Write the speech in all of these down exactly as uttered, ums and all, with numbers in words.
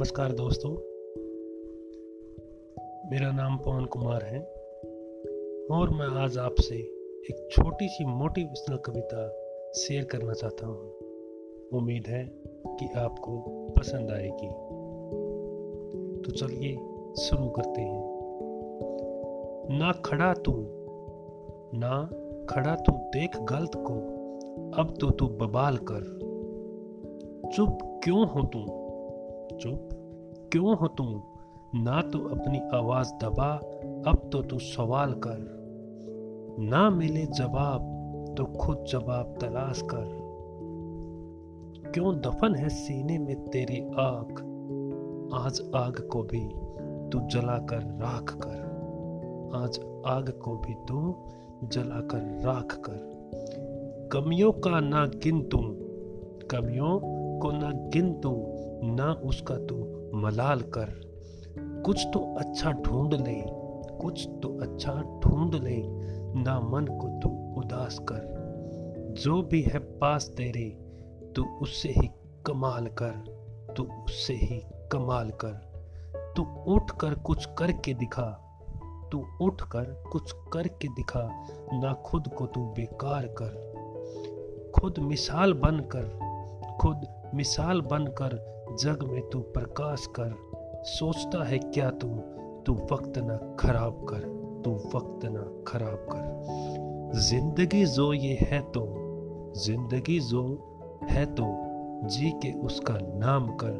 नमस्कार दोस्तों, मेरा नाम पवन कुमार है और मैं आज आपसे एक छोटी सी मोटिवेशनल कविता शेयर करना चाहता हूँ। उम्मीद है कि आपको पसंद आएगी। तो चलिए शुरू करते हैं। ना खड़ा तू ना खड़ा तू देख गलत को, अब तो तू बबाल कर। चुप क्यों हो तू चुप क्यों हो तू, ना तो अपनी आवाज दबा, अब तो तू सवाल कर। ना मिले जवाब तो खुद जवाब तलाश कर। क्यों दफन है सीने में तेरी आग, आज आग को भी तू जला कर राख कर। आज आग को भी तू जला कर राख कर। कमियों का ना गिन तू कमियों को ना गिन तू, ना उसका तू मलाल कर। कुछ तो अच्छा ढूंढ ले कुछ तो अच्छा ढूंढ ले, ना मन को तू उदास कर। जो भी है पास तेरे तू उससे ही कमाल कर तू उससे ही कमाल कर। तू उठ कर कुछ करके दिखा तू उठ कर कुछ करके दिखा, ना खुद को तू बेकार कर। खुद मिसाल बन कर खुद मिसाल बनकर जग में तू प्रकाश कर। सोचता है क्या तू तू वक्त ना खराब कर तू वक्त ना खराब कर। जिंदगी जो ये है तो जिंदगी जो है तो जी के उसका नाम कर।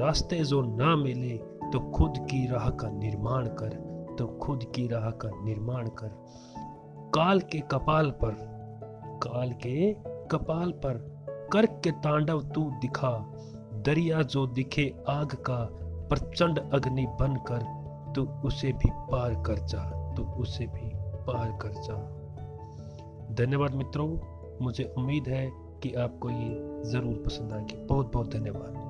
रास्ते जो ना मिले तो खुद की राह का निर्माण कर तो खुद की राह का निर्माण कर। काल के कपाल पर काल के कपाल पर कर के तांडव तू दिखा। दरिया जो दिखे आग का, प्रचंड अग्नि बनकर तू उसे भी पार कर जा तू उसे भी पार कर जा। धन्यवाद मित्रों, मुझे उम्मीद है कि आपको ये जरूर पसंद आएगी। बहुत बहुत धन्यवाद।